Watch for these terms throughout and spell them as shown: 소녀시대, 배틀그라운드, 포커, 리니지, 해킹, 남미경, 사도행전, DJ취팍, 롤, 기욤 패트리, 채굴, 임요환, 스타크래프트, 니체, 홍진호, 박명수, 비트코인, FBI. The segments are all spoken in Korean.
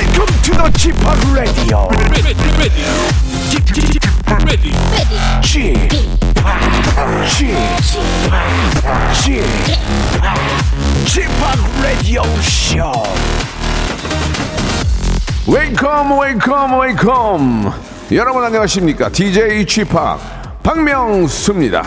Welcome to the G-Pop Radio. G-Pop Radio Show. Welcome, welcome, welcome. 여러분 안녕하십니까? DJ취팍 박명수입니다.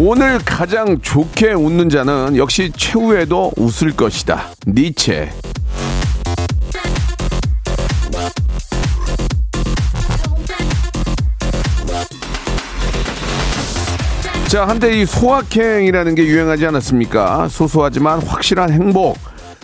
오늘 가장 좋게 웃는 자는 역시 최후에도 웃을 것이다. 니체. 자, 한때 이 소확행이라는 게 유행하지 않았습니까? 소소하지만 확실한 행복.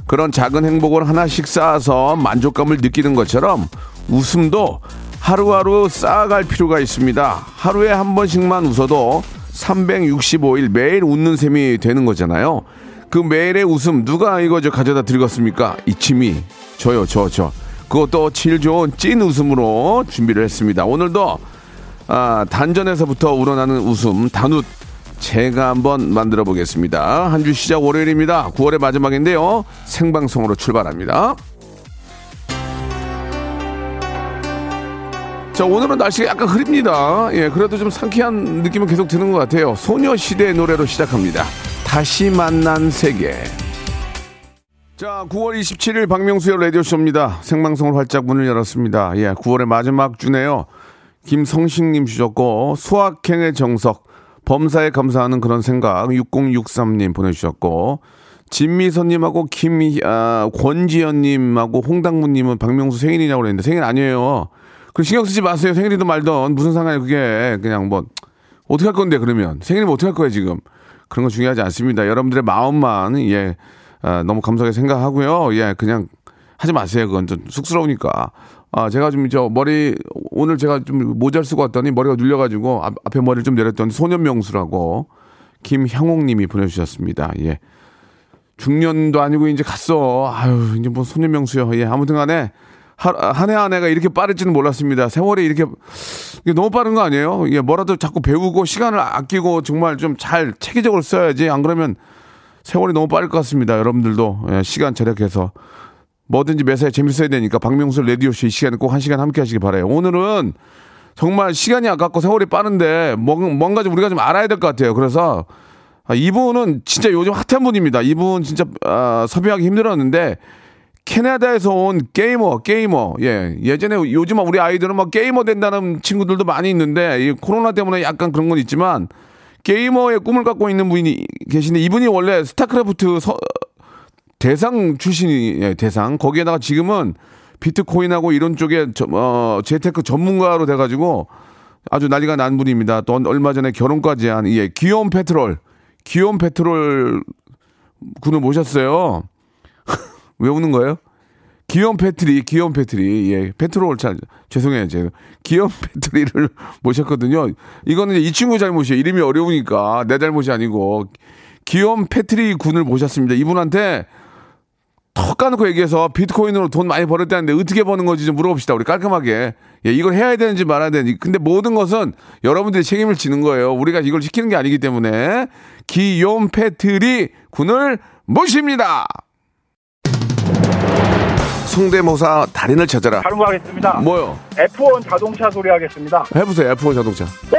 그런 작은 행복을 하나씩 쌓아서 만족감을 느끼는 것처럼 웃음도 하루하루 쌓아갈 필요가 있습니다. 하루에 한 번씩만 웃어도 365일 매일 웃는 셈이 되는 거잖아요. 그 매일의 웃음 누가 이거 저 가져다 드리겠습니까? 이치미 저요 저 그것도 질 좋은 찐 웃음으로 준비를 했습니다. 오늘도 단전에서부터 우러나는 웃음 단웃 제가 한번 만들어 보겠습니다. 한 주 시작 월요일입니다. 9월의 마지막인데요. 생방송으로 출발합니다. 자, 오늘은 날씨가 약간 흐립니다. 예, 그래도 좀 상쾌한 느낌은 계속 드는 것 같아요. 소녀시대 노래로 시작합니다. 다시 만난 세계. 자, 9월 27일 박명수의 라디오쇼입니다. 생방송을 활짝 문을 열었습니다. 예, 9월의 마지막 주네요. 김성식님 주셨고, 소확행의 정석, 범사에 감사하는 그런 생각, 6063님 보내주셨고, 진미선님하고 권지연님하고 홍당무님은 박명수 생일이냐고 그랬는데 생일 아니에요. 그 신경 쓰지 마세요. 생일이든 말든 무슨 상관이에요. 그게 그냥 뭐 어떻게 할 건데 그러면 생일이면 어떻게 할 거예요 지금. 그런 거 중요하지 않습니다. 여러분들의 마음만 예 너무 감사하게 생각하고요. 예 그냥 하지 마세요. 그건 좀 쑥스러우니까. 아 제가 좀 저 머리 오늘 제가 좀 모자를 쓰고 왔더니 머리가 눌려가지고 앞에 머리를 좀 내렸더니 소년명수라고 김향옥님이 보내주셨습니다. 예 중년도 아니고 이제 갔어. 아유 이제 뭐 소년명수요. 예 아무튼간에. 한 해 한 해가 이렇게 빠를지는 몰랐습니다. 세월이 이렇게 너무 빠른 거 아니에요? 예, 뭐라도 자꾸 배우고 시간을 아끼고 정말 좀 잘 체계적으로 써야지. 안 그러면 세월이 너무 빠를 것 같습니다. 여러분들도 예, 시간 절약해서 뭐든지 매사에 재밌어야 되니까 박명수 라디오쇼 이 시간에 꼭 한 시간 함께 하시기 바라요. 오늘은 정말 시간이 아깝고 세월이 빠른데 뭔가 좀 우리가 좀 알아야 될 것 같아요. 그래서 이분은 진짜 요즘 핫한 분입니다. 이분 진짜 섭외하기 힘들었는데 캐나다에서 온 게이머. 예. 예전에 요즘 우리 아이들은 막 게이머 된다는 친구들도 많이 있는데, 이 코로나 때문에 약간 그런 건 있지만, 게이머의 꿈을 갖고 있는 분이 계신데, 이분이 원래 스타크래프트 대상 출신이에요. 대상. 거기에다가 지금은 비트코인하고 이런 쪽에 재테크 전문가로 돼가지고 아주 난리가 난 분입니다. 또 얼마 전에 결혼까지 한, 예. 기욤 패트롤 군을 모셨어요. 왜 우는 거예요? 기욤 패트리. 예, 페트롤 잘 죄송해요. 제가 기욤 패트리를 모셨거든요. 이거는 이 친구 잘못이에요. 이름이 어려우니까 내 잘못이 아니고 기욤 패트리 군을 모셨습니다. 이분한테 턱 까놓고 얘기해서 비트코인으로 돈 많이 벌었다는데 어떻게 버는 건지 좀 물어봅시다. 우리 깔끔하게. 예, 이걸 해야 되는지 말아야 되는지. 근데 모든 것은 여러분들이 책임을 지는 거예요. 우리가 이걸 시키는 게 아니기 때문에 기욤 패트리 군을 모십니다. 성대모사 달인을 찾아라. 다른 거 하겠습니다. 뭐요? F1 자동차 소리 하겠습니다. 해보세요. F1 자동차. 네.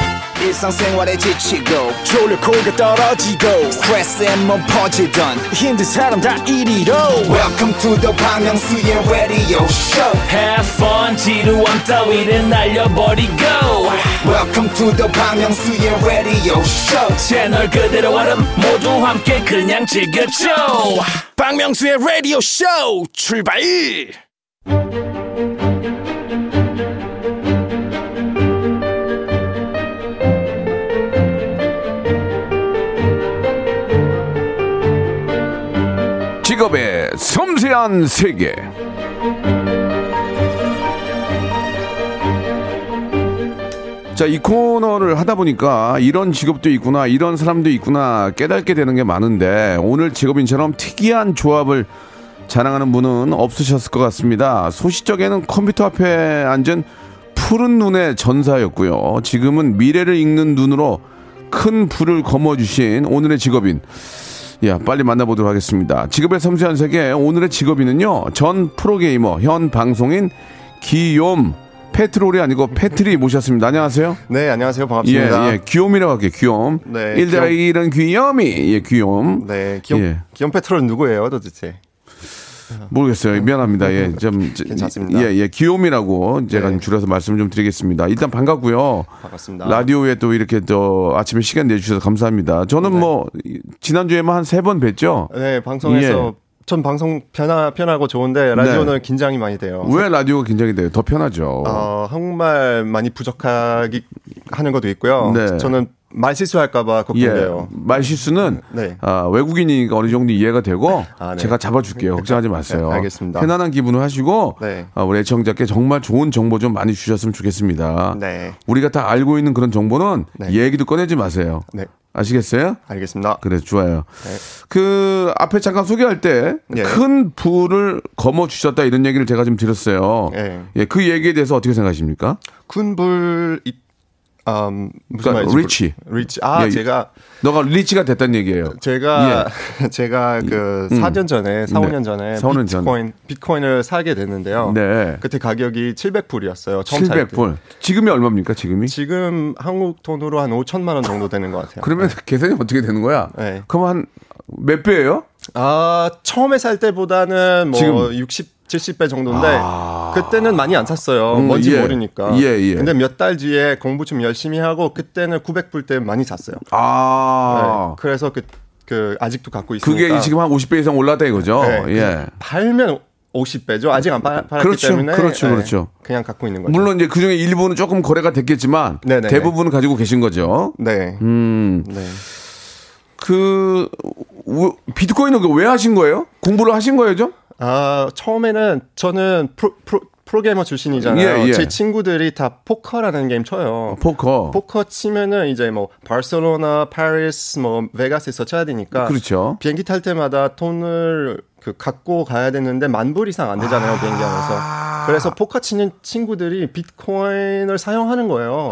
일상생활에 지치고 졸려 코가 떨어지고 스트레스에 몸 퍼지던 힘든 사람 다 이리로 Welcome to the 박명수의 radio show. Have fun. 지루함 따위를 날려버리고 Welcome to the 박명수의 radio show. 채널 그대로 얼음 모두 함께 그냥 즐겨줘. 박명수의 radio show 출발. 직업의 섬세한 세계. 자, 이 코너를 하다 보니까 이런 직업도 있구나, 이런 사람도 있구나 깨닫게 되는 게 많은데, 오늘 직업인처럼 특이한 조합을 자랑하는 분은 없으셨을 것 같습니다. 소시적에는 컴퓨터 앞에 앉은 푸른 눈의 전사였고요. 지금은 미래를 읽는 눈으로 큰 불을 거머쥐신 오늘의 직업인. 야, 빨리 만나보도록 하겠습니다. 직업의 섬세한 세계. 오늘의 직업인은요, 전 프로게이머, 현 방송인 기욤 패트롤이 아니고 패트리 모셨습니다. 안녕하세요. 네, 안녕하세요. 반갑습니다. 예, 예. 귀염이라고 할게요. 귀염. 네. 1대1은 귀염이. 예, 귀염. 네. 귀염. 예. 기욤 패트롤은 누구예요, 도대체? 모르겠어요. 미안합니다. 예, 좀 괜찮습니다. 예, 예, 기욤이라고 제가 네. 줄여서 말씀 좀 드리겠습니다. 일단 반갑고요. 반갑습니다. 라디오에 또 이렇게 또 아침에 시간 내주셔서 감사합니다. 저는 네. 뭐 지난주에만 한 3번 뵀죠. 네, 방송에서 예. 전 방송 편하고 좋은데 라디오는 네. 긴장이 많이 돼요. 왜 라디오가 긴장이 돼요? 더 편하죠. 한국말 많이 부족하게 하는 것도 있고요. 네. 저는 말 실수할까봐 걱정돼요. 예, 말 실수는 네. 외국인이니까 어느 정도 이해가 되고 네. 제가 잡아줄게요. 걱정하지 마세요. 네, 알겠습니다. 편안한 기분을 하시고 네. 우리 애청자께 정말 좋은 정보 좀 많이 주셨으면 좋겠습니다. 네. 우리가 다 알고 있는 그런 정보는 네. 얘기도 꺼내지 마세요. 네. 아시겠어요? 알겠습니다. 그래, 좋아요. 네. 그 앞에 잠깐 소개할 때 큰 네. 불을 거머쥐셨다 이런 얘기를 제가 좀 드렸어요. 네. 예, 그 얘기에 대해서 어떻게 생각하십니까? 큰 불... 무슨 그러니까 말이지? 리치. 아, 예, 제가 너가 리치가 됐단 얘기예요. 제가 그 4년 전에, 4-5년 전에 비트코인을 사게 됐는데요. 네. 그때 가격이 700불이었어요. 처음 살 때. 700불. 지금이 얼마입니까? 지금 한국 돈으로 한 5천만 원 정도 되는 것 같아요. 그러면 네. 계산이 어떻게 되는 거야? 네. 그럼 한 몇 배예요? 처음에 살 때보다는 뭐 지금. 70배 정도인데 그때는 많이 안 샀어요. 뭔지 예. 모르니까. 예. 근데 몇 달 뒤에 공부 좀 열심히 하고 그때는 900불 때 많이 샀어요. 네, 그래서 그 아직도 갖고 있으니까. 그게 지금 한 50배 이상 올랐다 이거죠. 네, 예. 팔면 50배죠. 아직 안 팔았기 그렇죠, 때문에. 그렇죠. 네, 그냥 갖고 있는 거죠. 물론 이제 그중에 일부는 조금 거래가 됐겠지만 네네네. 대부분은 가지고 계신 거죠. 네. 네. 그 비트코인은 왜 하신 거예요? 공부를 하신 거예요, 좀? 처음에는 저는 프로게이머 출신이잖아요. 제 친구들이 다 포커라는 게임 쳐요. 포커 치면은 이제 뭐 바르셀로나, 파리스, 뭐 베가스에서 쳐야 되니까. 그렇죠. 비행기 탈 때마다 돈을 갖고 가야 되는데 10,000불 이상 안 되잖아요, 비행기 안에서. 그래서 포커 치는 친구들이 비트코인을 사용하는 거예요.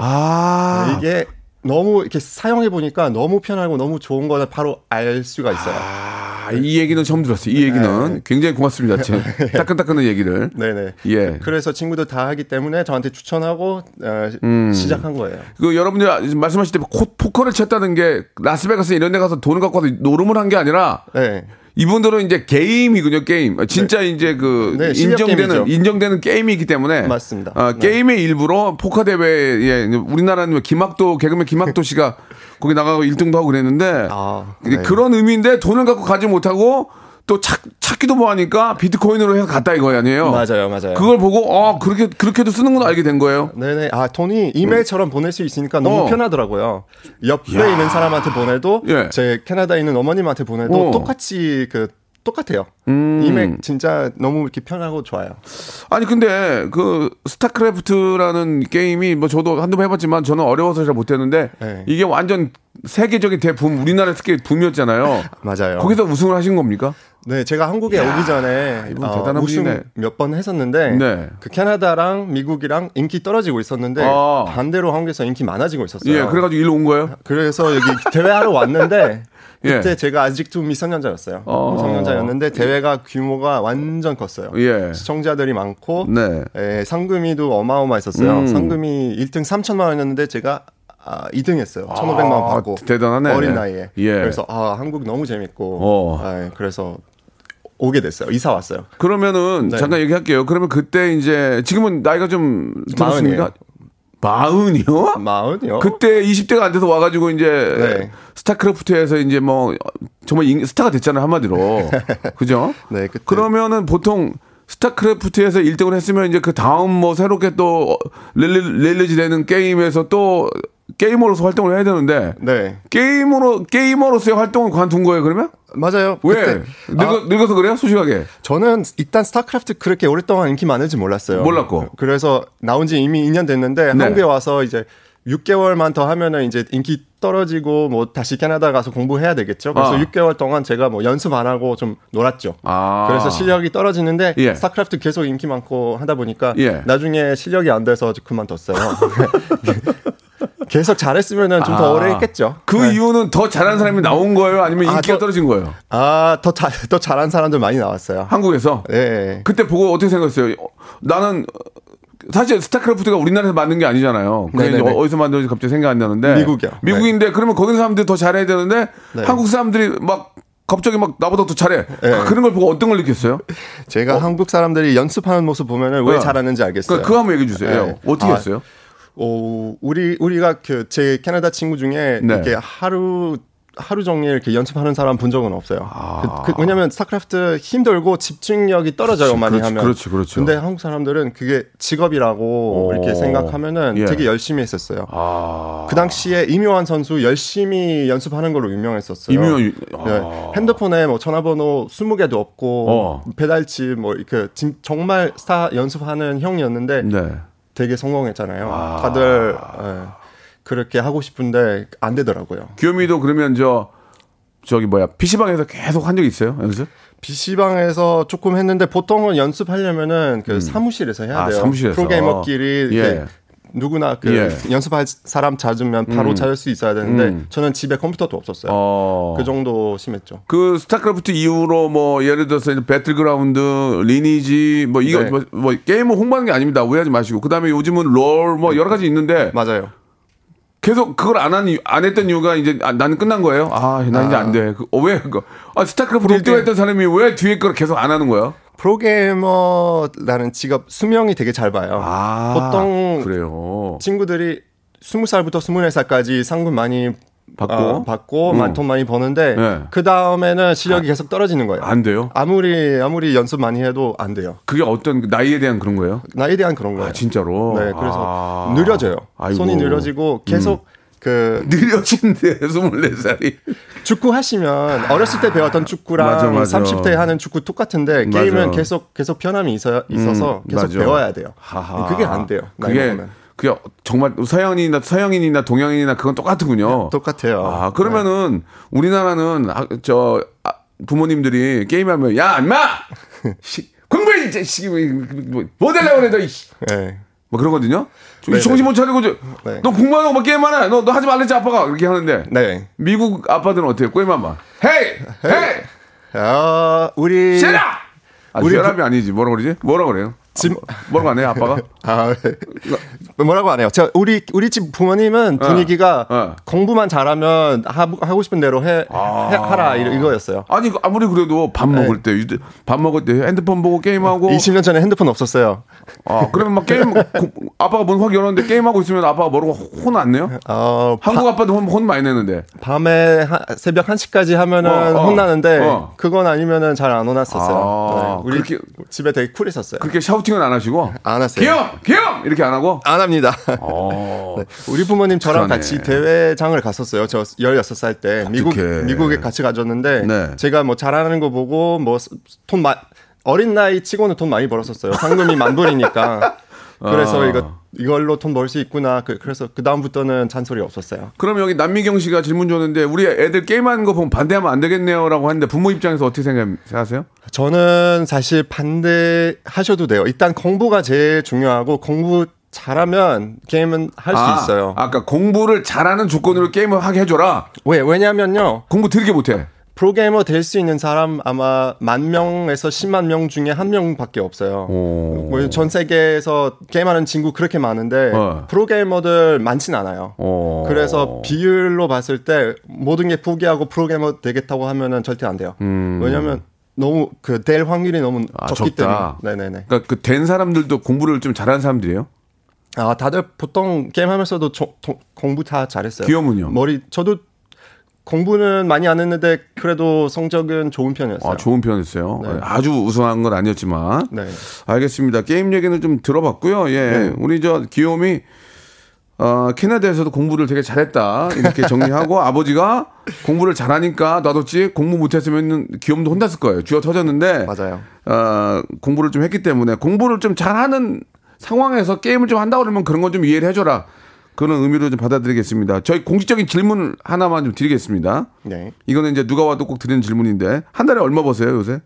이게 너무 이렇게 사용해 보니까 너무 편하고 너무 좋은 거를 바로 알 수가 있어요. 이 얘기는 처음 들었어요. 이 얘기는 굉장히 고맙습니다. 따끈따끈한 얘기를. 네네. 예. 그래서 친구들 다 하기 때문에 저한테 추천하고 시작한 거예요. 그 여러분들 말씀하실 때 포커를 쳤다는 게 라스베가스 이런 데 가서 돈을 갖고 와서 노름을 한 게 아니라. 네. 이분들은 이제 게임이군요, 게임. 진짜 네. 이제 그 네, 인정되는 게임이기 때문에 맞습니다. 게임의 네. 일부로 포커 대회에 우리나라는 개그맨 김학도 씨가 거기 나가고 1등도 하고 그랬는데 네. 그런 의미인데 돈을 갖고 가지 못하고 또 찾기도 뭐하니까 비트코인으로 해서 갔다 이거 아니에요? 맞아요. 그걸 보고 그렇게도 쓰는구나 알게 된 거예요. 네네. 돈이 이메일처럼 보낼 수 있으니까 너무 편하더라고요. 옆에 있는 사람한테 보내도 제 캐나다에 있는 어머님한테 보내도 똑같이 똑같아요. 이메일 진짜 너무 이렇게 편하고 좋아요. 아니 근데 그 스타크래프트라는 게임이 뭐 저도 한두 번 해봤지만 저는 어려워서 잘 못했는데 이게 완전 세계적인 대붐, 우리나라 특히 붐이었잖아요. 맞아요. 거기서 우승을 하신 겁니까? 네, 제가 한국에 오기 전에 우승 몇 번 했었는데 네. 그 캐나다랑 미국이랑 인기 떨어지고 있었는데 반대로 한국에서 인기 많아지고 있었어요. 예, 그래가지고 일로 온 거예요? 그래서 여기 대회하러 왔는데 그때 제가 아직도 미성년자였어요. 미성년자였는데 대회가 규모가 완전 컸어요. 예. 시청자들이 많고 상금이도 어마어마했었어요. 상금이 1등 3천만 원이었는데 제가 아, 2등했어요. 1,500만 원 받고. 대단하네. 어린 나이에. 예. 그래서 아, 한국 너무 재밌고. 아, 그래서 오게 됐어요. 이사 왔어요. 그러면은 네. 잠깐 얘기할게요. 그러면 그때 이제 지금은 나이가 좀 들었습니까? 마흔이요? 마흔이요? 그때 20대가 안 돼서 와가지고 이제 네. 스타크래프트에서 이제 뭐 정말 스타가 됐잖아요, 한마디로. 그죠? 네. 그때. 그러면은 보통 스타크래프트에서 1등을 했으면 이제 그 다음 뭐 새롭게 또 릴리즈 되는 게임에서 또 게이머로서 활동을 해야 되는데 네. 게이머로서의 활동을 관둔 거예요, 그러면? 맞아요. 왜? 그때, 늙어서 그래요? 솔직하게. 저는 일단 스타크래프트 그렇게 오랫동안 인기 많을지 몰랐어요. 몰랐고. 그래서 나온 지 이미 2년 됐는데 네. 한국에 와서 이제 6개월만 더 하면은 이제 인기 떨어지고 뭐 다시 캐나다 가서 공부해야 되겠죠. 그래서 6개월 동안 제가 뭐 연습 안 하고 좀 놀았죠. 그래서 실력이 떨어지는데 예. 스타크래프트 계속 인기 많고 하다 보니까 예. 나중에 실력이 안 돼서 그만뒀어요. 계속 잘했으면은 좀 더 오래 했겠죠. 그 네. 이유는 더 잘한 사람이 나온 거예요? 아니면 인기가 떨어진 거예요? 더 잘한 사람들 많이 나왔어요. 한국에서? 네. 그때 보고 어떻게 생각했어요? 나는 사실 스타크래프트가 우리나라에서 만든 게 아니잖아요. 그게 이제 어디서 만들었는지 갑자기 생각 안 나는데. 미국이요. 미국인데 네. 그러면 거기 사람들이 더 잘해야 되는데 네. 한국 사람들이 막 갑자기 막 나보다 더 잘해. 네. 그런 걸 보고 어떤 걸 느꼈어요? 제가 한국 사람들이 연습하는 모습 보면은 왜 잘하는지 알겠어요. 그거 한번 얘기해 주세요. 네. 어떻게 했어요? 우리가 제 캐나다 친구 중에 네. 이렇게 하루 종일 이렇게 연습하는 사람 본 적은 없어요. 왜냐면 스타크래프트 힘들고 집중력이 떨어져요. 그렇지, 많이 그렇지, 하면. 그렇죠. 근데 한국 사람들은 그게 직업이라고 이렇게 생각하면은 예. 되게 열심히 했었어요. 그 당시에 임요환 선수 열심히 연습하는 걸로 유명했었어요. 네. 핸드폰에 뭐 전화번호 20개도 없고 배달집 뭐 이렇게 정말 스타 연습하는 형이었는데 네. 되게 성공했잖아요. 다들 그렇게 하고 싶은데 안 되더라고요. 귀요미도 그러면 PC방에서 계속 한 적 있어요? 연습? PC방에서 조금 했는데 보통은 연습하려면은 그 사무실에서 해야 돼요. 사무실에서. 프로게이머끼리 예. 누구나 연습할 사람 찾으면 바로 찾을 수 있어야 되는데 저는 집에 컴퓨터도 없었어요. 그 정도 심했죠. 그 스타크래프트 이후로 뭐 예를 들어서 이제 배틀그라운드, 리니지 뭐 이거 네. 뭐 게임을 홍보하는 게 아닙니다. 오해하지 마시고. 그다음에 요즘은 롤 뭐 여러 가지 있는데 맞아요. 계속 그걸 안 했던 이유가 이제 나는 끝난 거예요. 난 이제 안 돼. 왜 그거? 스타크래프트 1등 했던 사람이 왜 뒤에 걸 계속 안 하는 거야? 프로게이머라는 직업 수명이 되게 잘 봐요. 보통 그래요. 친구들이 20살부터 24살까지 상금 많이 받고 돈 많이 버는데 네. 그 다음에는 실력이 계속 떨어지는 거예요. 안 돼요? 아무리 연습 많이 해도 안 돼요. 그게 어떤 나이에 대한 그런 거예요? 나이에 대한 그런 거예요. 진짜로? 네, 그래서 느려져요. 아이고. 손이 느려지고 계속 느려진데 24살이 축구 하시면 어렸을 때 배웠던 축구랑 맞아. 30대 하는 축구 똑같은데 게임은 계속 변함이 있어서 계속 배워야 돼요. 그게 안 돼요. 그게 정말 서양인이나 동양인이나 그건 똑같군요. 네, 똑같아요. 그러면은 우리나라는 부모님들이 게임하면 야 인마 공부해 이제 뭐 되려고 그래 뭐 그러거든요. 정신 못 차리고 너 공부하는 거 게임 안 해. 너 하지 말랬지 아빠가 이렇게 하는데. 네. 미국 아빠들은 어때요? 꼬임만. 헤이. 우리 쉐라. 우리 쉐라비 아니지. 뭐라고 그러지? 뭐라고 그래요? 뭐라고 안 해요 아빠가? 뭐라고 안 해요. 제가 우리 집 부모님은 분위기가 공부만 잘하면 하고 싶은 대로 하라 이거였어요. 아니 아무리 그래도 밥 먹을 때 핸드폰 보고 게임하고. 20년 전에 핸드폰 없었어요. 그러면 막 게임 아빠가 문 확 열었는데 게임하고 있으면 아빠가 뭐라고 혼 안 내요? 한국 아빠도 혼 많이 내는데. 밤에 새벽 1시까지 하면은 혼나는데 그건 아니면은 잘 안 혼났었어요. 우리 그렇게, 집에 되게 쿨했었어요. 그렇게 샤우팅은 안 하시고? 안 하세요. 기욤! 이렇게 안 하고? 안 합니다. 네. 우리 부모님 저랑 그러네. 같이 대회장을 갔었어요. 저 16살 때 미국에 같이 가졌는데 네. 제가 뭐 잘하는 거 보고 뭐 어린 나이 치고는 돈 많이 벌었었어요. 상금이 10,000불이니까. 그래서 이걸로 돈 벌 수 있구나. 그래서 그 다음부터는 잔소리 없었어요. 그럼 여기 남미경 씨가 질문 줬는데 우리 애들 게임하는 거 보면 반대하면 안 되겠네요라고 하는데 부모 입장에서 어떻게 생각하세요? 저는 사실 반대하셔도 돼요. 일단 공부가 제일 중요하고 공부 잘하면 게임은 할 수 있어요. 아까 공부를 잘하는 조건으로 게임을 하게 해줘라. 왜냐면요. 공부 되게 못해. 프로게이머 될 수 있는 사람 아마 10,000명에서 10만 명 중에 1명밖에 없어요. 오. 전 세계에서 게임하는 친구 그렇게 많은데 프로게이머들 많진 않아요. 오. 그래서 비율로 봤을 때 모든 게 포기하고 프로게이머 되겠다고 하면은 절대 안 돼요. 왜냐면 너무 그 될 확률이 너무 적기 때문에. 네네네. 그러니까 그 된 사람들도 공부를 좀 잘하는 사람들이에요? 아, 다들 보통 게임하면서도 공부 다 잘했어요. 귀여운요. 머리 저도 공부는 많이 안 했는데 그래도 성적은 좋은 편이었어요. 아, 좋은 편이었어요. 네. 아주 우수한 건 아니었지만. 네. 알겠습니다. 게임 얘기는 좀 들어봤고요. 예, 네. 우리 저 귀요미 캐나다에서도 공부를 되게 잘했다 이렇게 정리하고 아버지가 공부를 잘하니까 놔뒀지 공부 못했으면 귀요미도 혼났을 거예요. 쥐어 터졌는데. 맞아요. 공부를 좀 했기 때문에 공부를 좀 잘하는 상황에서 게임을 좀 한다 그러면 그런 건 좀 이해를 해줘라. 그런 의미로 좀 받아들이겠습니다. 저희 공식적인 질문 하나만 좀 드리겠습니다. 네. 이거는 이제 누가 와도 꼭 드리는 질문인데 한 달에 얼마 버세요 요새?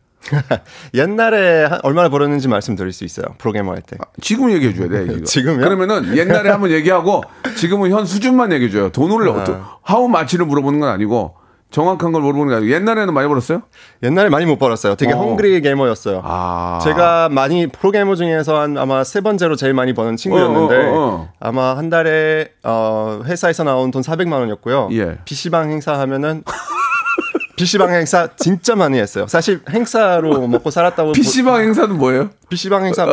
옛날에 얼마나 벌었는지 말씀드릴 수 있어요. 프로게이머 할 때. 아, 지금 얘기해 줘야 돼. 이거. 지금요? 그러면은 옛날에 한번 얘기하고 지금은 현 수준만 얘기해 줘요. 돈을 how much를 물어보는 건 아니고. 정확한 걸 모르는 게 아니고 옛날에는 많이 벌었어요? 옛날에 많이 못 벌었어요. 되게 헝그리 게이머였어요. 아. 제가 많이 프로게이머 중에서 아마 3번째로 제일 많이 버는 친구였는데 아마 한 달에 회사에서 나온 돈 400만 원이었고요. 예. PC방 행사하면은 PC방 행사 진짜 많이 했어요. 사실 행사로 먹고 살았다고. PC방 행사는 뭐예요? PC방 행사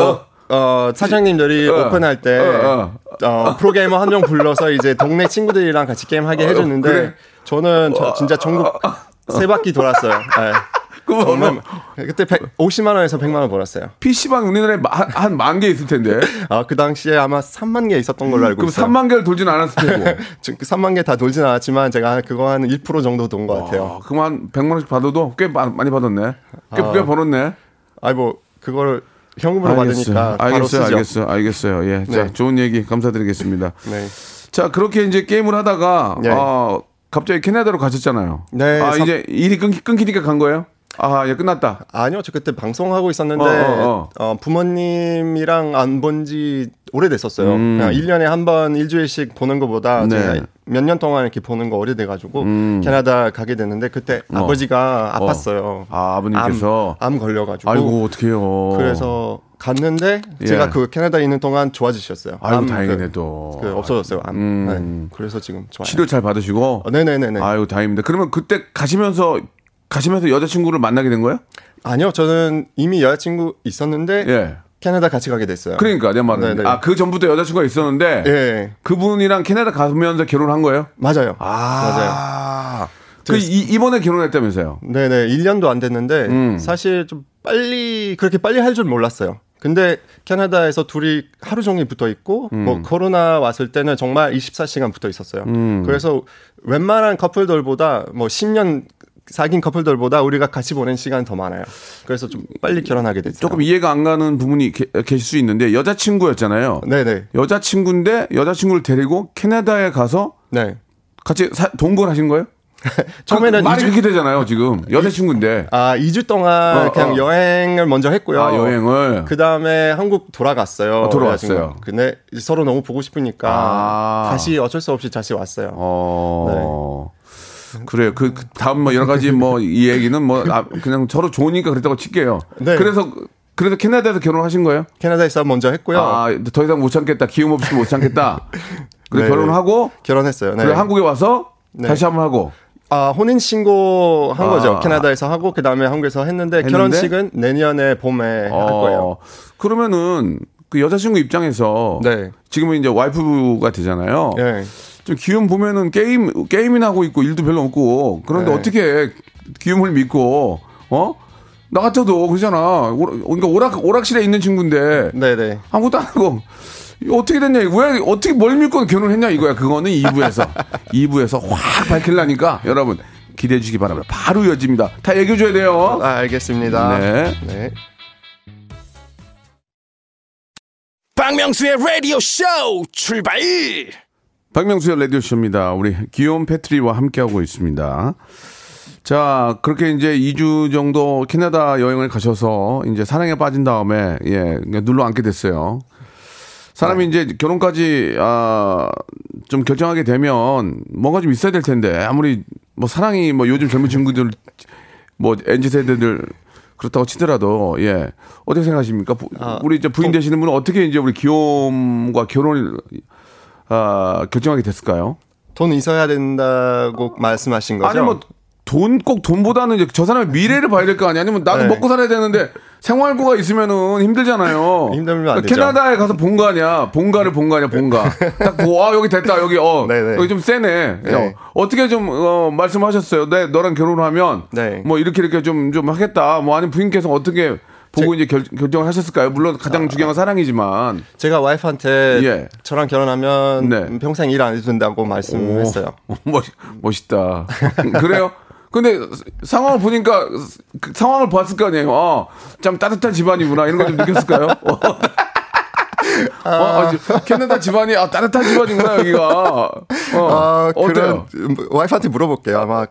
사장님들이 오픈할 때 프로게이머 한 명 불러서 이제 동네 친구들이랑 같이 게임하게 해줬는데 그래? 저는 진짜 전국 세 바퀴 돌았어요. 네. 정말 그때 50만 원에서 100만 원 벌었어요. PC방 우리나라에 한 10,000개 있을 텐데. 아, 그 당시에 아마 3만 개 있었던 걸로 알고 있어요. 그럼 3만 개를 돌진 않았을 테고. 3만 개 다 돌진 않았지만 제가 그거 한 1% 정도 돈 것 같아요. 그럼 한 100만 원씩 받아도 꽤 많이 받았네. 꽤 벌었네. 아니 뭐 그거를 현금으로 받으니까 바로 쓰죠. 알겠어요. 예. 네. 자, 좋은 얘기 감사드리겠습니다. 네. 자, 그렇게 이제 게임을 하다가 갑자기 캐나다로 가셨잖아요. 네. 아, 이제 일이 끊기니까 간 거예요? 아, 예, 끝났다. 아니요, 저 그때 방송하고 있었는데 부모님이랑 안 본 지 오래됐었어요. 1년에 한 번 일주일씩 보는 것보다 제가 몇 년 동안 이렇게 보는 거 오래돼가지고 캐나다 가게 됐는데 그때 아버지가 아팠어요. 아, 아버님께서 암 걸려가지고. 아이고, 어떡해요. 그래서 갔는데 제가 그 캐나다에 있는 동안 좋아지셨어요. 아이고, 다행이네. 또 없어졌어요. 암. 네. 그래서 지금 좋아요. 치료 잘 받으시고. 네네네네. 아이고, 다행입니다. 그러면 그때 가시면서 여자친구를 만나게 된 거예요? 아니요, 저는 이미 여자친구 있었는데 캐나다 같이 가게 됐어요. 그러니까 내 말은 그 전부터 여자친구가 있었는데 그분이랑 캐나다 가면서 결혼한 거예요? 맞아요. 맞아요. 그 이번에 결혼했다면서요? 네네, 1년도 안 됐는데 사실 좀 그렇게 빨리 할 줄 몰랐어요. 근데 캐나다에서 둘이 하루 종일 붙어 있고 뭐 코로나 왔을 때는 정말 24시간 붙어 있었어요. 그래서 웬만한 커플들보다 뭐 10년 사귄 커플들보다 우리가 같이 보낸 시간이 더 많아요. 그래서 좀 빨리 결혼하게 됐어요. 조금 이해가 안 가는 부분이 계실 수 있는데 여자친구였잖아요. 네네. 여자친구인데 여자친구를 데리고 캐나다에 가서 같이 동거하신 거예요? 처음에는 말이 그렇게 되잖아요. 지금 여자친구인데 2주 동안 그냥 여행을 먼저 했고요. 여행을 그 다음에 한국 돌아갔어요. 근데 서로 너무 보고 싶으니까 다시 어쩔 수 없이 다시 왔어요. 그래요. 그 다음 뭐 여러 가지 뭐 이 얘기는 뭐 그냥 서로 좋으니까 그랬다고 칠게요. 네. 그래서 캐나다에서 결혼하신 거예요? 캐나다에서 먼저 했고요. 더 이상 못 참겠다. 기움 없이 못 참겠다. 그래서 결혼하고 결혼했어요. 네. 그래 한국에 와서 다시 한번 하고. 혼인 신고 한 거죠. 캐나다에서 하고 그 다음에 한국에서 했는데 결혼식은 내년에 봄에 할 거예요. 그러면은 그 여자친구 입장에서 지금은 이제 와이프가 되잖아요. 네. 좀 기욤 보면은 게임이나 하고 있고 일도 별로 없고 그런데 어떻게 기욤을 믿고 나 같아도 그러잖아. 그러니까 오락실에 있는 친구인데 아무것도 안 하고 어떻게 됐냐, 왜 어떻게 뭘 믿고 결혼했냐 이거야. 그거는 2부에서 확 밝히려니까 여러분 기대해 주시기 바랍니다. 바로 이어집니다. 다 얘기해 줘야 돼요. 아, 알겠습니다. 네. 박명수의 라디오 쇼 출발. 박명수의 라디오쇼입니다. 우리 기욤 패트리와 함께하고 있습니다. 자, 그렇게 이제 2주 정도 캐나다 여행을 가셔서 이제 사랑에 빠진 다음에 눌러 앉게 됐어요. 사람이 이제 결혼까지 좀 결정하게 되면 뭔가 좀 있어야 될 텐데 아무리 뭐 사랑이 뭐 요즘 젊은 친구들 뭐 MZ세대들 그렇다고 치더라도 예 어떻게 생각하십니까? 우리 이제 부인 되시는 분은 어떻게 이제 우리 귀염과 결혼을 결정하게 됐을까요? 돈 있어야 된다고 말씀하신 거죠? 아니 뭐 돈 꼭 돈보다는 이제 저 사람의 미래를 봐야 될 거 아니야? 아니면 나도 네. 먹고 살아야 되는데 생활고가 있으면은 힘들잖아요. 힘들면 안 되죠. 캐나다에 가서 본가를 본 거 아니야. 딱 와 여기 됐다 여기 네네. 여기 좀 세네. 네. 어떻게 좀 말씀하셨어요? 내 너랑 결혼하면 네. 뭐 이렇게 좀 하겠다. 뭐 아니면 부인께서 어떻게 보고 이제 결정을 하셨을까요? 물론 가장 중요한 건 사랑이지만 제가 와이프한테 예. 저랑 결혼하면 네. 평생 일 안 해도 된다고 말씀했어요. 멋있다. 그래요? 근데 상황을 보니까 그 상황을 봤을 거 아니에요. 참 따뜻한 집안이구나 이런 걸 좀 느꼈을까요? 캐나다 집안이 따뜻한 집안이구나 여기가. 그래요? 와이프한테 물어볼게요. 아마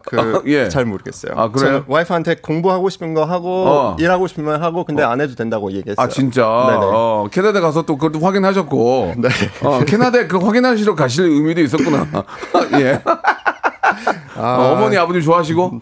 잘 모르겠어요. 아 그래요? 와이프한테 공부하고 싶은 거 하고 일하고 싶으면 하고 근데 안 해도 된다고 얘기했어요. 아 진짜. 캐나다 가서 또 그것도 확인하셨고. 네. 캐나다에 그 확인하시러 가실 의미도 있었구나. 예. 어머니 아버님 좋아하시고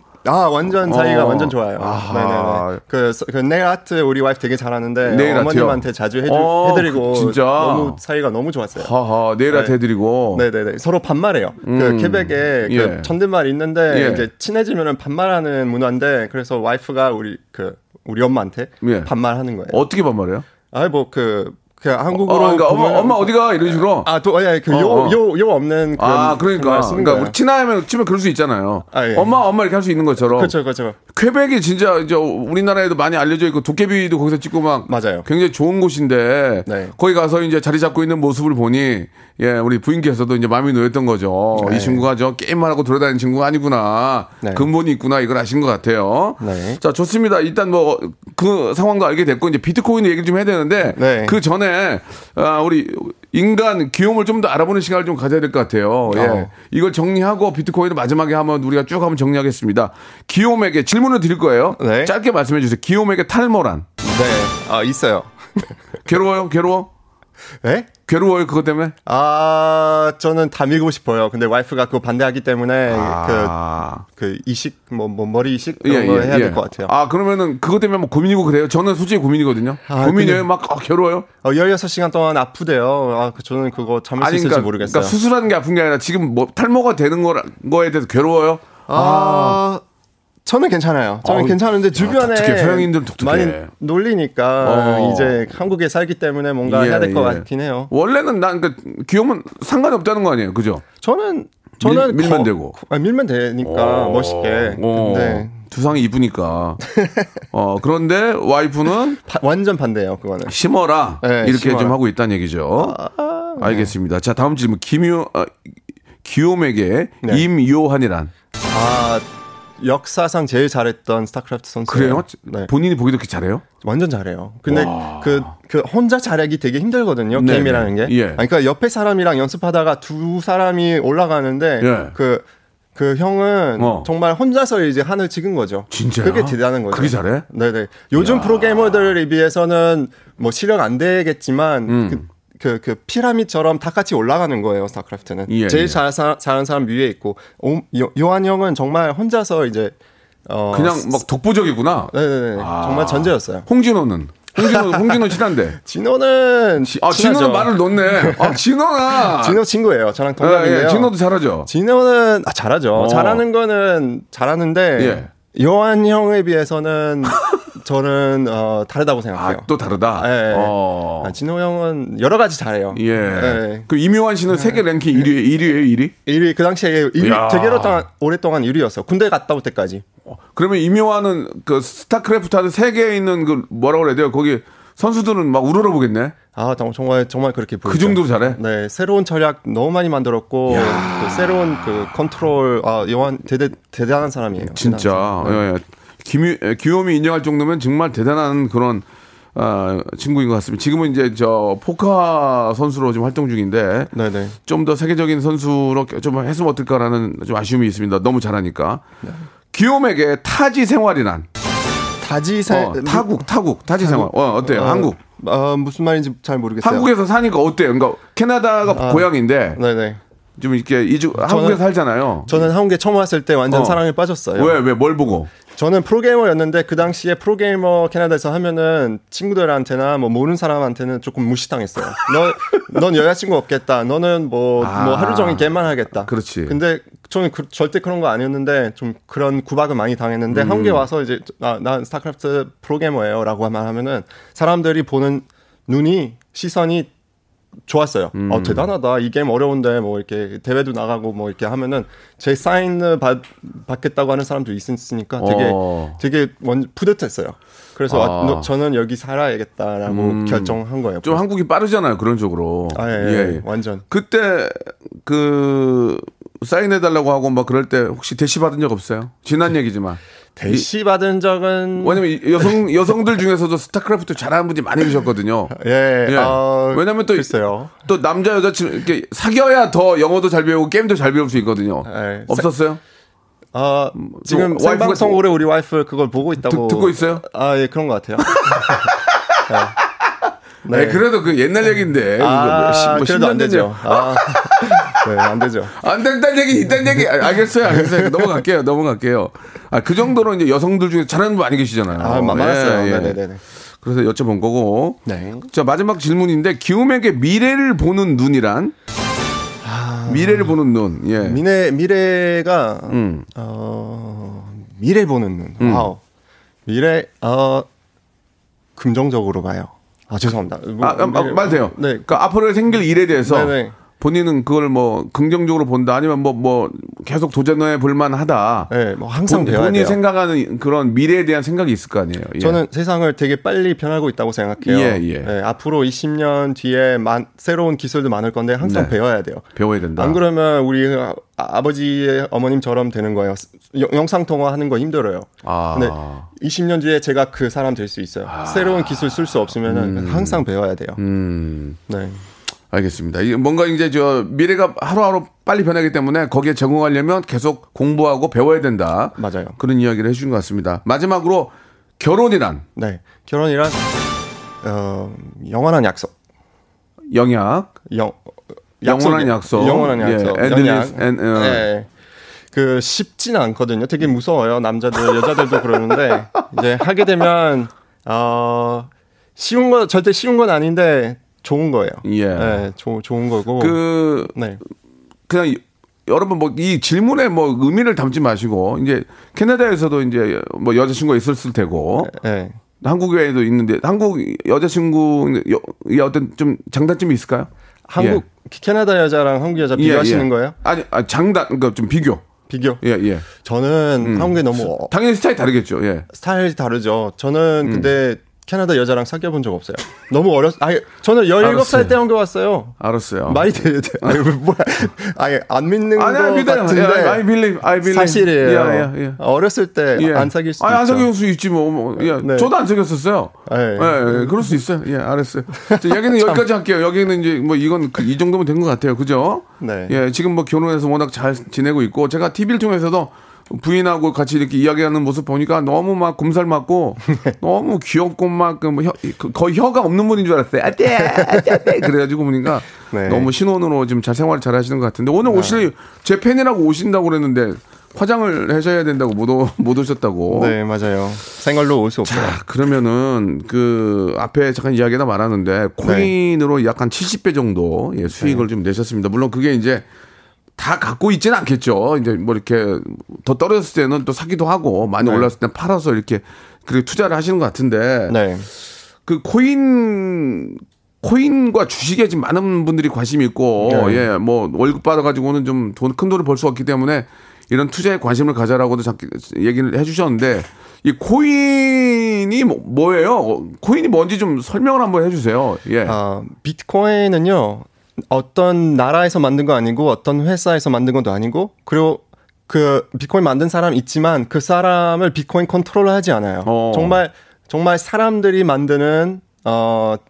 완전 사이가 완전 좋아요. 네네네. 그 네일 아트 우리 와이프 되게 잘하는데 네일 어머님한테 자주 해드리고 진짜? 너무 사이가 너무 좋았어요. 네일 아트 해드리고 네네네 서로 반말해요. 그 케벡에 그 존댓말 있는데 이제 친해지면은 반말하는 문화인데 그래서 와이프가 우리 엄마한테 반말하는 거예요. 어떻게 반말해요? 그냥 한국어로 그러니까 엄마 어디가 이런 식으로 요 없는 그러니까 우리 친하면 그럴 수 있잖아요. 엄마 이렇게 할 수 있는 것처럼. 그렇죠. 퀘벡이 진짜 이제 우리나라에도 많이 알려져 있고 도깨비도 거기서 찍고 막 맞아요. 굉장히 좋은 곳인데 네. 거기 가서 이제 자리 잡고 있는 모습을 보니 예 우리 부인께서도 이제 마음이 놓였던 거죠. 네. 이 친구가 저 게임만 하고 돌아다니는 친구가 아니구나 네. 근본이 있구나 이걸 아신 것 같아요. 네. 자 좋습니다. 일단 뭐 그 상황도 알게 됐고 이제 비트코인 얘기를 좀 해야 되는데 네. 그 전에 우리 인간 귀염을 좀 더 알아보는 시간을 좀 가져야 될 것 같아요. 예. 이걸 정리하고 비트코인을 마지막에 한번 우리가 쭉 한번 정리하겠습니다. 귀염에게 질문을 드릴 거예요. 네. 짧게 말씀해 주세요. 귀염에게 탈모란? 네, 있어요. 괴로워요? 네? 괴로워요 그것 때문에? 저는 다 밀고 싶어요. 근데 와이프가 그거 반대하기 때문에 그 이식 머리 이식 이런 거 해야 될 것 같아요. 그러면은 그것 때문에 뭐 고민이고 그래요? 저는 솔직히 고민이거든요. 고민이에요? 막 괴로워요? 16시간 동안 아프대요. 저는 그거 참을 수 있을지 모르겠어요. 그러니까 수술하는 게 아픈 게 아니라 지금 뭐 탈모가 되는 거에 대해서 괴로워요? 저는 괜찮아요. 저는 괜찮은데 주변에 서양인들 많이 놀리니까 이제 한국에 살기 때문에 뭔가 해야 될 것 같긴 해요. 원래는 귀염은 상관이 없다는 거 아니에요, 그죠? 저는 밀면 되고, 밀면 되니까 멋있게. 네. 두상이 이쁘니까. 그런데 와이프는 완전 반대예요, 그거는. 심어라 네, 이렇게 심어라. 좀 하고 있다는 얘기죠. 알겠습니다. 자 다음 질문 귀염에게 네. 임요환이란? 역사상 제일 잘했던 스타크래프트 선수. 그래요? 네. 본인이 보기도 그렇게 잘해요? 완전 잘해요. 근데 그 혼자 잘하기 되게 힘들거든요. 네네. 게임이라는 게. 예. 그러니까 옆에 사람이랑 연습하다가 두 사람이 올라가는데 그 형은 정말 혼자서 이제 한을 찍은 거죠. 진짜요? 그게 대단한 거죠. 그게 잘해? 네네. 요즘 프로게이머들에 비해서는 뭐 실력 안 되겠지만 그 피라미처럼 다 같이 올라가는 거예요. 스타크래프트는 제일 잘하는 사람 위에 있고 요한 형은 정말 혼자서 이제 그냥 막 독보적이구나. 네네네. 정말 전제였어요. 홍진호 친한데. 진호는 말을 놓네. 진호 친구예요. 저랑 동갑인데요. 진호도 잘하죠. 진호는 잘하죠. 잘하는 거는 잘하는데 요한 형에 비해서는. 저는 다르다고 생각해요. 또 다르다. 네. 진호 형은 여러 가지 잘해요. 예. 네. 그 임요환 씨는 세계 랭킹 1위예요. 1위 그 당시에 1위 되게 오랫동안 1위였어요. 군대 갔다 올 때까지. 그러면 임요환은 그 스타크래프트 하는 세계에 있는 그 뭐라고 그래야 돼요? 거기 선수들은 막 우러러보겠네. 정말 그렇게 보이죠. 그 정도로 잘해? 네, 새로운 전략 너무 많이 만들었고 그 새로운 그 컨트롤 요한 대단한 사람이에요. 진짜. 네. 예. 귀요미 인정할 정도면 정말 대단한 그런 친구인 것 같습니다. 지금은 이제 저 포커 선수로 좀 활동 중인데 좀 더 세계적인 선수로 좀 했으면 어떨까라는 좀 아쉬움이 있습니다. 너무 잘하니까. 네. 귀요미에게 타지 생활이란? 타지 생활. 어때요? 한국. 무슨 말인지 잘 모르겠어요. 한국에서 사니까 어때요? 그러니까 캐나다가 고향인데. 네네. 좀 이렇게 이주 한국에서 살잖아요. 저는 한국에 처음 왔을 때 완전 사랑에 빠졌어요. 왜 뭘 보고? 저는 프로게이머였는데 그 당시에 프로게이머 캐나다에서 하면은 친구들한테나 뭐 모르는 사람한테는 조금 무시당했어요. 넌 여자친구 없겠다. 너는 뭐 하루 종일 게임만 하겠다. 그렇지. 근데 저는 절대 그런 거 아니었는데 좀 그런 구박을 많이 당했는데 한국에 와서 이제 난 스타크래프트 프로게이머예요라고 말하면은 사람들이 보는 눈이 시선이 좋았어요. 대단하다. 이 게임 어려운데 뭐 이렇게 대회도 나가고 뭐 이렇게 하면은 제 사인을 받겠다고 하는 사람도 있으니까 되게 뿌듯했어요. 그래서 저는 여기 살아야겠다라고 결정한 거예요. 좀 한국이 빠르잖아요. 그런 쪽으로. 예. 완전. 그때 그 사인해달라고 하고 막 그럴 때 혹시 대시 받은 적 없어요? 지난 얘기지만. 대시 받은 적은 왜냐면 여성들 중에서도 스타크래프트 잘하는 분이 많이 계셨거든요. 예. 왜냐면 또 글쎄요. 또 남자 여자 이렇게 사귀어야 더 영어도 잘 배우고 게임도 잘 배울 수 있거든요. 예. 없었어요? 지금 생방송으로 우리 와이프 그걸 보고 있다고 듣고 있어요? 예, 그런 것 같아요. 네. 네, 그래도 그 옛날 얘기인데. 그래도 안 되죠. 네, 안 되죠. 안 된다는 얘기, 있다는 얘기. 알겠어요. 넘어갈게요. 그 정도로 이제 여성들 중에 잘하는 분 많이 계시잖아요. 많았어요. 예. 네네네. 그래서 여쭤본 거고. 네. 자, 마지막 질문인데, 기욤에게 미래를 보는 눈이란? 미래를 보는 눈. 예. 미래가, 미래 보는 눈. 와우. 미래, 긍정적으로 봐요. 죄송합니다. 말 돼요. 네. 그러니까 앞으로 생길 일에 대해서 네네. 본인은 그걸 뭐 긍정적으로 본다 아니면 뭐 계속 도전해 볼만 하다. 네, 뭐 항상 돼야 돼요. 본인이 생각하는 그런 미래에 대한 생각이 있을 거 아니에요. 예. 저는 세상을 되게 빨리 변하고 있다고 생각해요. 예. 네, 앞으로 20년 뒤에 새로운 기술도 많을 건데 항상 네. 배워야 돼요. 배워야 된다. 안 그러면 우리 아버지 어머님처럼 되는 거예요. 영상통화 하는 거 힘들어요. 근데 20년 뒤에 제가 그 사람 될 수 있어요. 새로운 기술 쓸 수 없으면은 항상 배워야 돼요. 네. 알겠습니다. 뭔가 이제 미래가 하루하루 빨리 변하기 때문에 거기에 적응하려면 계속 공부하고 배워야 된다. 맞아요. 그런 이야기를 해주신 것 같습니다. 마지막으로 결혼이란? 네. 결혼이란 영원한 약속. 영원한 약속. 영원한 약속. 예. 그 쉽지는 않거든요. 되게 무서워요. 남자들, 여자들도 그러는데 이제 하게 되면 쉬운 거 절대 쉬운 건 아닌데. 좋은 거예요. 예, 네, 좋은 거고. 그냥 여러분 이 질문에 의미를 담지 마시고 이제 캐나다에서도 이제 여자친구가 있었을 테고, 네. 한국에도 있는데 한국 여자친구 어떤 좀 장단점이 있을까요? 한국 캐나다 여자랑 한국 여자 비교하시는 거예요? 아니 장단 그러니까 좀 비교. 예. 저는 한국에 너무 당연히 스타일이 다르겠죠. 예, 스타일이 다르죠. 저는 근데 캐나다 여자랑 사귀어본 적 없어요. 너무 저는 17살 때 한국에 왔어요. 알았어요. 많이 안 믿는 것 같은데. I believe. 사실이에요. Yeah. 어렸을 때 안 사귈 수도 있죠. 안 사귈 수 있지 뭐. 예. 네. 저도 안 사귀었었어요. 예. 그럴 수 있어요. 예, 알았어요. 자, 여기는 여기까지 할게요. 여기는 이제 이건 이 정도면 된 것 같아요. 그죠? 네. 예, 지금 결혼해서 워낙 잘 지내고 있고 제가 TV를 통해서도 부인하고 같이 이렇게 이야기하는 모습 보니까 너무 막 곰살 맞고 너무 귀엽고 막 거의 혀가 없는 분인 줄 알았어요. 아떼 그래가지고 보니까 네. 너무 신혼으로 지금 잘 생활 잘 하시는 것 같은데 오늘 오실 제 팬이라고 오신다고 그랬는데 화장을 하셔야 된다고 못 오셨다고. 네 맞아요. 생얼로 올 수 없어요. 자, 그러면은 앞에 잠깐 이야기나 말하는데 코인으로 약간 70배 정도 수익을 좀 내셨습니다. 물론 그게 이제 다 갖고 있지는 않겠죠. 이제 이렇게 더 떨어졌을 때는 또 사기도 하고 많이 올랐을 때는 팔아서 이렇게 그리고 투자를 하시는 것 같은데 그 코인과 주식에 지금 많은 분들이 관심이 있고 월급 받아가지고는 좀 큰 돈을 벌 수 없기 때문에 이런 투자에 관심을 가자라고도 얘기를 해주셨는데 이 코인이 뭐예요? 코인이 뭔지 좀 설명을 한번 해주세요. 예. 비트코인은요. 어떤 나라에서 만든 거 아니고 어떤 회사에서 만든 것도 아니고 그리고 그 비트코인 만든 사람 있지만 그 사람을 비트코인 컨트롤하지 않아요. 정말 사람들이 만드는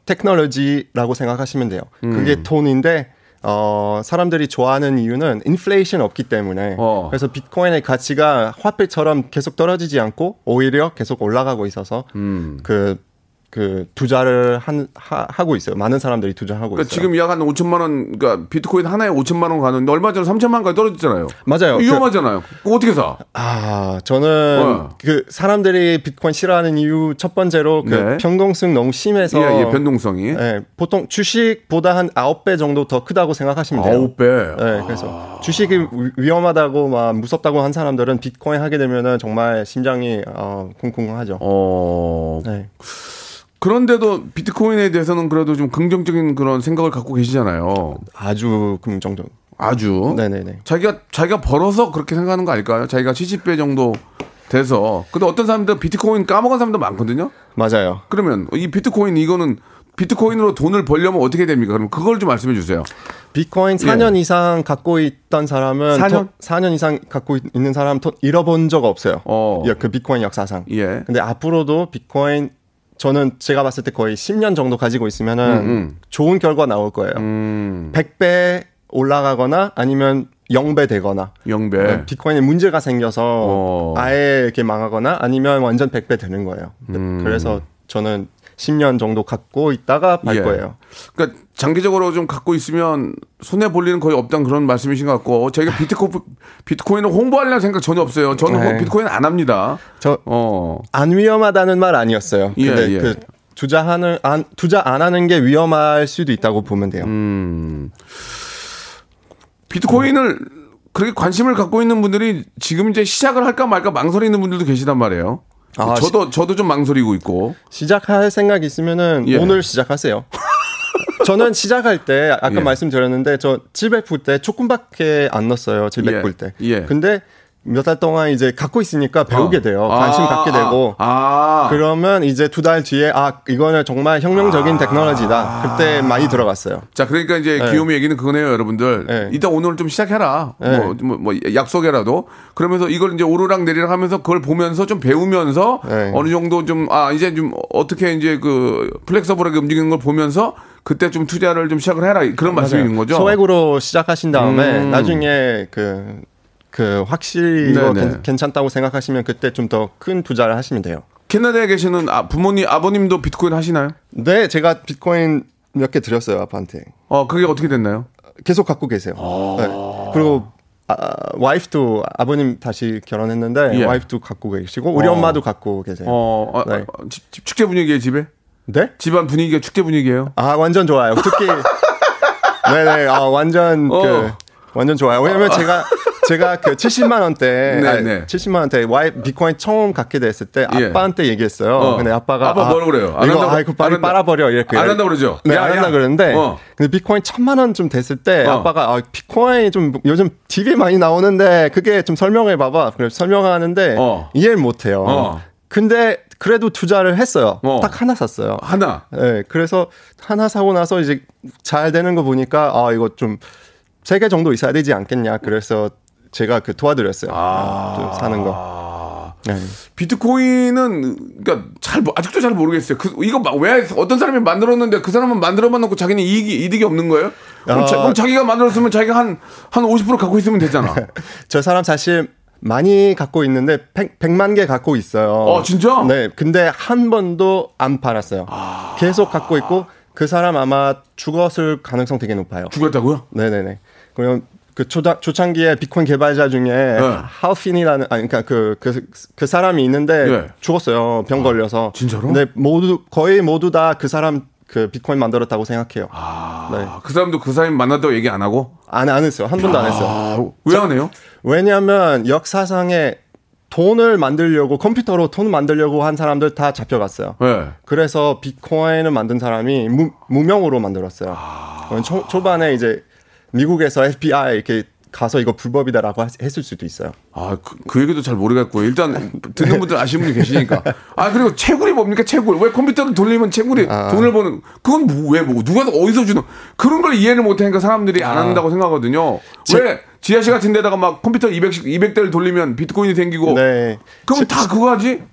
테크놀로지라고 생각하시면 돼요. 그게 돈인데 사람들이 좋아하는 이유는 인플레이션 없기 때문에 그래서 비트코인의 가치가 화폐처럼 계속 떨어지지 않고 오히려 계속 올라가고 있어서 그 그 투자를 하고 있어요. 많은 사람들이 투자하고 그러니까 있어요. 지금 약 한 5천만 원, 그러니까 비트코인 하나에 5천만 원 가는데 얼마 전에 3천만 원까지 떨어졌잖아요. 맞아요. 위험하잖아요. 그거 어떻게 사? 아, 저는 네. 그 사람들이 비트코인 싫어하는 이유 첫 번째로 그 네. 변동성 너무 심해서 예, 변동성이 예, 보통 주식보다 한 9배 정도 더 크다고 생각하시면 돼요. 9배. 네, 그래서 주식이 위험하다고 막 무섭다고 한 사람들은 비트코인 하게 되면은 정말 심장이 쿵쿵하죠. 네. 그런데도 비트코인에 대해서는 그래도 좀 긍정적인 그런 생각을 갖고 계시잖아요. 아주 긍정적. 아주. 네네네. 자기가 벌어서 그렇게 생각하는 거 아닐까요? 자기가 70배 정도 돼서. 근데 어떤 사람들 비트코인 까먹은 사람도 많거든요. 맞아요. 그러면 이 비트코인 이거는 비트코인으로 돈을 벌려면 어떻게 됩니까? 그럼 그걸 좀 말씀해 주세요. 비트코인 4년 예. 이상 갖고 있던 사람은 4년 이상 갖고 있는 사람은 잃어본 적 없어요. 그 비트코인 역사상. 예. 근데 앞으로도 비트코인 저는 제가 봤을 때 거의 10년 정도 가지고 있으면은 좋은 결과 나올 거예요. 100배 올라가거나 아니면 0배 되거나. 0배. 비트코인에 문제가 생겨서 아예 이렇게 망하거나 아니면 완전 100배 되는 거예요. 그래서 저는 10년 정도 갖고 있다가 팔 예. 거예요. 그러니까 장기적으로 좀 갖고 있으면 손해 볼 일은 거의 없다는 그런 말씀이신 것 같고 저희가 비트코인을 홍보하려는 생각 전혀 없어요. 저는 네. 비트코인 안 합니다. 저 안 위험하다는 말 아니었어요. 예, 근데 예. 그 투자 안 하는 게 위험할 수도 있다고 보면 돼요. 비트코인을 그렇게 관심을 갖고 있는 분들이 지금 이제 시작을 할까 말까 망설이는 분들도 계시단 말이에요. 아, 저도 좀 망설이고 있고. 시작할 생각 있으면은 예. 오늘 시작하세요. 저는 시작할 때 아까 예. 말씀드렸는데 저 700불 때 조금밖에 안 넣었어요. 700불 때. 예. 예. 근데 몇 달 동안 이제 갖고 있으니까 배우게 돼요. 관심 갖게 되고. 그러면 이제 2달 뒤에 이거는 정말 혁명적인 테크놀로지다. 그때 많이 들어갔어요. 자, 그러니까 이제 네. 귀요미 얘기는 그거네요, 여러분들. 네. 이따 오늘 좀 시작해라. 네. 뭐 약속해라도. 그러면서 이걸 이제 오르락 내리락 하면서 그걸 보면서 좀 배우면서 네. 어느 정도 좀 이제 좀 어떻게 이제 그 플렉서블하게 움직이는 걸 보면서 그때 좀 투자를 좀 시작을 해라. 그런 말씀인 거죠. 소액으로 시작하신 다음에 나중에 그 확실히 괜찮다고 생각하시면 그때 좀 더 큰 투자를 하시면 돼요. 캐나다에 계시는 아버님도 비트코인 하시나요? 네, 제가 비트코인 몇 개 드렸어요 아빠한테. 그게 어떻게 됐나요? 계속 갖고 계세요. 네. 그리고 와이프도 아버님 다시 결혼했는데 예. 와이프도 갖고 계시고 우리 엄마도 갖고 계세요. 네. 축제 분위기예요 집에? 네? 집안 분위기가 축제 분위기예요? 완전 좋아요. 특히 네네 완전 좋아요. 왜냐면 제가 그 70만 원대, 70만 원대 비트코인 처음 갖게 됐을 때 아빠한테 예. 얘기했어요. 근데 아빠가 아빠 뭐라고 그래요? 안 이거 한다고, 빨리 빨아버려 이렇게. 안 한다 그러죠. 네, 안 한다 그러는데. 근데 비트코인 1000만 원 좀 됐을 때 아빠가 비트코인 좀 요즘 TV에 많이 나오는데 그게 좀 설명해봐봐. 그래서 설명하는데 이해를 못해요. 근데 그래도 투자를 했어요. 딱 하나 샀어요. 하나. 네, 그래서 하나 사고 나서 이제 잘 되는 거 보니까 이거 좀 3개 정도 있어야 되지 않겠냐. 그래서 제가 그 도와드렸어요. 사는 거. 네. 비트코인은 그러니까 아직도 잘 모르겠어요. 이거 왜 어떤 사람이 만들었는데 그 사람은 만들어만 놓고 자기는 이득이 없는 거예요? 그럼 자기가 만들었으면 자기가 한 50% 갖고 있으면 되잖아. 저 사람 사실 많이 갖고 있는데 100만 개 갖고 있어요. 진짜? 네. 근데 한 번도 안 팔았어요. 계속 갖고 있고 그 사람 아마 죽었을 가능성 되게 높아요. 죽었다고요? 네네네. 그럼 그 초창기에 비트코인 개발자 중에 네. 하우핀이라는 그러니까 그 사람이 있는데 네. 죽었어요. 병 걸려서. 진짜로? 근데 거의 모두 다 그 사람 그 비트코인 만들었다고 생각해요. 네. 그 사람도 그 사람 만났다고 얘기 안 하고? 안 했어요. 한 번도 안 했어요. 왜 안 해요? 왜냐하면 역사상에 돈을 만들려고 컴퓨터로 돈 만들려고 한 사람들 다 잡혀갔어요. 네. 그래서 비트코인을 만든 사람이 무명으로 만들었어요. 초반에 이제 미국에서 FBI 이렇게 가서 이거 불법이다라고 했을 수도 있어요. 그 얘기도 잘 모르겠고 일단 듣는 분들 아시는 분이 계시니까. 그리고 채굴이 뭡니까? 채굴 왜 컴퓨터를 돌리면 채굴이 돈을 버는 그건 왜 누가 어디서 주는 그런 걸 이해를 못하니까 사람들이 안 한다고 생각하거든요. 왜 지하실 같은 데다가 막 컴퓨터 200대를 돌리면 비트코인이 생기고. 네. 그럼 다 그거 하지?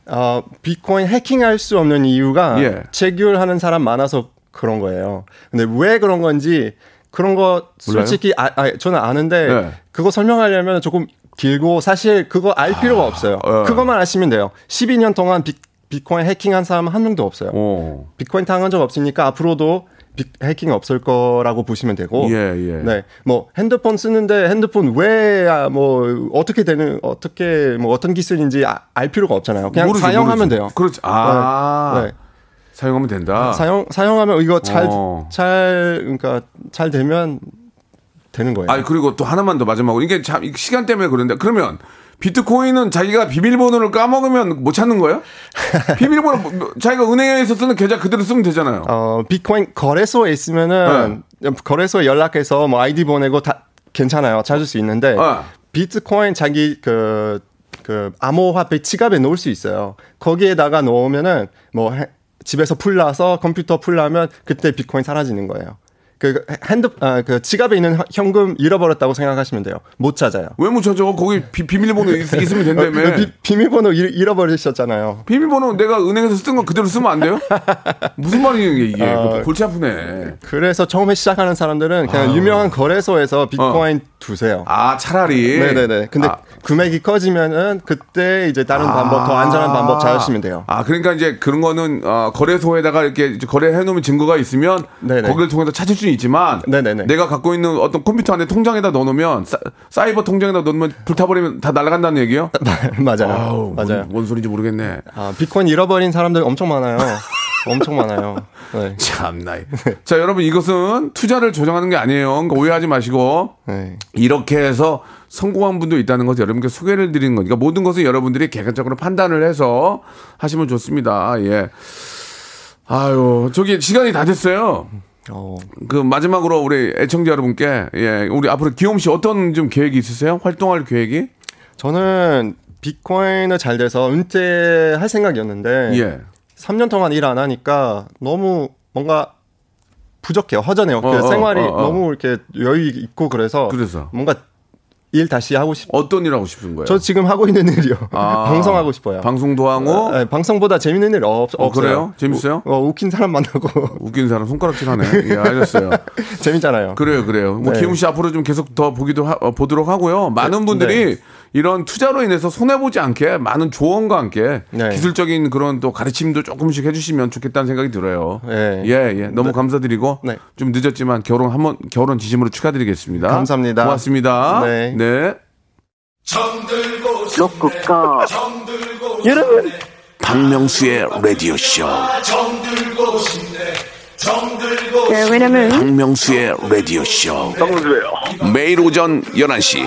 비트코인 해킹할 수 없는 이유가 예. 채굴하는 사람 많아서 그런 거예요. 근데 왜 그런 건지. 그런 거 솔직히 저는 아는데 네. 그거 설명하려면 조금 길고 사실 그거 알 필요가 없어요. 그것만 아시면 돼요. 12년 동안 비트코인 해킹한 사람 한 명도 없어요. 오. 비트코인 당한 적 없으니까 앞으로도 해킹 없을 거라고 보시면 되고, 네, 뭐 핸드폰 쓰는데 핸드폰 왜 뭐 어떻게 뭐 어떤 기술인지 알 필요가 없잖아요. 그냥 모르지, 사용하면 모르지. 돼요. 그렇지. 아, 네. 사용하면 된다. 사용하면 이거 그러니까 잘 되면 되는 거예요. 아, 그리고 또 하나만 더 마지막으로 이게 참 시간 때문에 그런데 그러면. 비트코인은 자기가 비밀번호를 까먹으면 못 찾는 거예요? 비밀번호 자기가 은행에서 쓰는 계좌 그대로 쓰면 되잖아요. 비트코인 거래소에 있으면은 네. 거래소에 연락해서 뭐 아이디 보내고 다 괜찮아요. 찾을 수 있는데 네. 비트코인 자기 그 암호화폐 지갑에 넣을 수 있어요. 거기에다가 넣으면은 뭐 집에서 풀라서 컴퓨터 풀라면 그때 비트코인 사라지는 거예요. 그 지갑에 있는 현금 잃어버렸다고 생각하시면 돼요. 못 찾아요. 왜 못 찾아? 거기 비밀번호 있으면 된다며. 비밀번호 잃어버리셨잖아요. 비밀번호 내가 은행에서 쓴 건 그대로 쓰면 안 돼요? 무슨 말이에요 이게? 골치 아프네. 그래서 처음에 시작하는 사람들은 그냥 유명한 거래소에서 비트코인 두세요. 아, 차라리. 네네네. 근데 금액이 커지면은 그때 이제 다른 방법, 더 안전한 방법 찾으시면 돼요. 아, 그러니까 이제 그런 거는 거래소에다가 이렇게 거래해 놓은 증거가 있으면 네네. 거기를 통해서 찾을 수 있지만 네네네. 내가 갖고 있는 어떤 컴퓨터 안에 통장에다 넣어놓으면 사이버 통장에다 넣으면 불타버리면 다 날아간다는 얘기요? 맞아요. 아우, 맞아요. 뭔 소리인지 모르겠네. 비트코인 잃어버린 사람들 엄청 많아요. 엄청 많아요. 네. 참나. 자, 여러분 이것은 투자를 조정하는 게 아니에요. 오해하지 마시고 네. 이렇게 해서 성공한 분도 있다는 것을 여러분께 소개를 드리는 거니까 모든 것을 여러분들이 객관적으로 판단을 해서 하시면 좋습니다. 예. 아유, 저기 시간이 다 됐어요. 그 마지막으로 우리 애청자 여러분께 예, 우리 앞으로 기욤 씨 어떤 좀 계획이 있으세요? 활동할 계획이? 저는 비트코인을 잘 돼서 은퇴할 생각이었는데 예. 3년 동안 일 안 하니까 너무 뭔가 부족해요. 허전해요. 그 생활이 너무 이렇게 여유 있고 그래서 뭔가 일 다시 하고 싶. 어떤 일 하고 싶은 거예요? 저 지금 하고 있는 일이요. 방송하고 싶어요. 방송도 하고. 네, 방송보다 재밌는 일 없어요. 그래요? 재밌어요? 웃긴 사람 만나고. 웃긴 사람 손가락질하네. 예, 알겠어요. 재밌잖아요. 그래요. 뭐 네. 기욤 씨 앞으로 좀 계속 더 보도록 하고요. 많은 분들이 네. 이런 투자로 인해서 손해 보지 않게 많은 조언과 함께 네. 기술적인 그런 또 가르침도 조금씩 해주시면 좋겠다는 생각이 들어요. 예. 너무 감사드리고 네. 좀 늦었지만 결혼 진심으로 축하드리겠습니다. 감사합니다. 고맙습니다. 네. 여러분 박명수의 라디오 쇼. 박명수의 라디오 쇼. 매일 오전 11시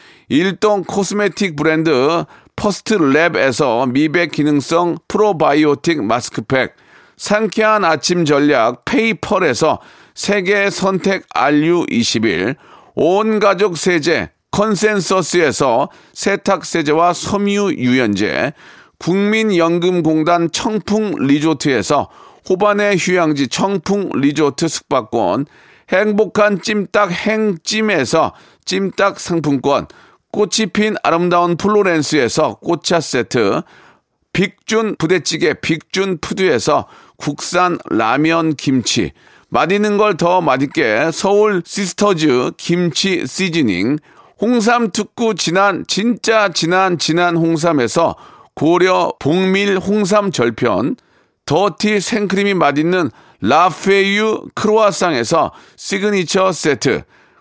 일동 코스메틱 브랜드 퍼스트랩에서 미백 기능성 프로바이오틱 마스크팩, 상쾌한 아침 전략 페이펄에서 세계 선택 RU21, 온가족 세제 컨센서스에서 세탁세제와 섬유유연제, 국민연금공단 청풍리조트에서 호반의 휴양지 청풍리조트 숙박권, 행복한 찜닭 행찜에서 찜닭 상품권, 꽃이 핀 아름다운 플로렌스에서 꽃차 세트, 빅준 부대찌개 빅준푸드에서 국산 라면 김치, 맛있는 걸 더 맛있게 서울 시스터즈 김치 시즈닝, 홍삼 특구 진한 진짜 진한 홍삼에서 고려 복밀 홍삼 절편, 더티 생크림이 맛있는 라페유 크로아상에서 시그니처 세트,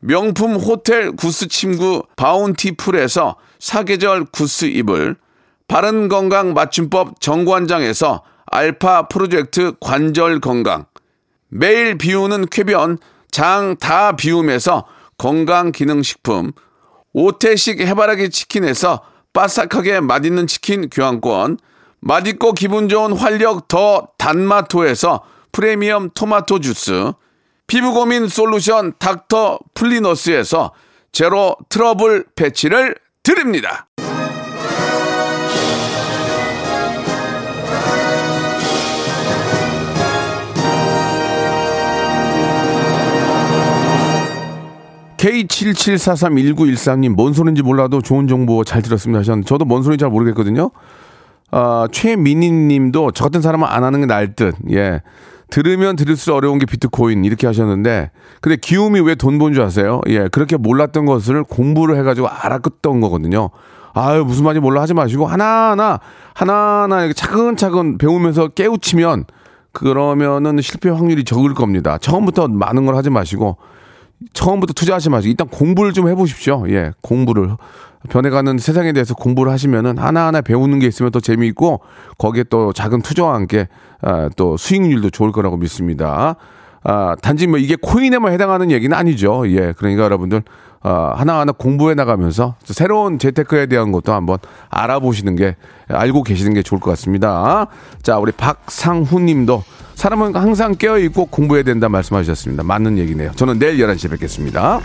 명품 호텔 구스 침구 바운티풀에서 사계절 구스 이불, 바른 건강 맞춤법 정관장에서 알파 프로젝트 관절 건강, 매일 비우는 쾌변 장 다 비움에서 건강 기능식품, 오테식 해바라기 치킨에서 바삭하게 맛있는 치킨 교환권, 맛있고 기분 좋은 활력 더 단마토에서 프리미엄 토마토 주스, 피부 고민 솔루션 닥터 플리너스에서 제로 트러블 패치를 드립니다. K77431913님, 뭔 소린지 몰라도 좋은 정보 잘 들었습니다 하셨는데, 저도 뭔 소린지 잘 모르겠거든요. 최민희님도 저 같은 사람은 안 하는 게 나을 듯. 예, 들으면 들을수록 어려운 게 비트코인 이렇게 하셨는데, 근데 기욤이 왜 돈 본 줄 아세요? 예, 그렇게 몰랐던 것을 공부를 해가지고 알았던 거거든요. 아유, 무슨 말인지 몰라 하지 마시고 하나하나 이렇게 차근차근 배우면서 깨우치면 그러면은 실패 확률이 적을 겁니다. 처음부터 많은 걸 하지 마시고. 처음부터 투자하지 마시고 일단 공부를 좀 해보십시오. 예, 공부를 변해가는 세상에 대해서 공부를 하시면은 하나하나 배우는 게 있으면 또 재미있고 거기에 또 작은 투자와 함께 또 수익률도 좋을 거라고 믿습니다. 단지 뭐 이게 코인에만 해당하는 얘기는 아니죠. 예, 그러니까 여러분들 하나하나 공부해 나가면서 새로운 재테크에 대한 것도 한번 알아보시는 게, 알고 계시는 게 좋을 것 같습니다. 자, 우리 박상훈님도 사람은 항상 깨어있고 공부해야 된다 말씀하셨습니다. 맞는 얘기네요. 저는 내일 11시에 뵙겠습니다.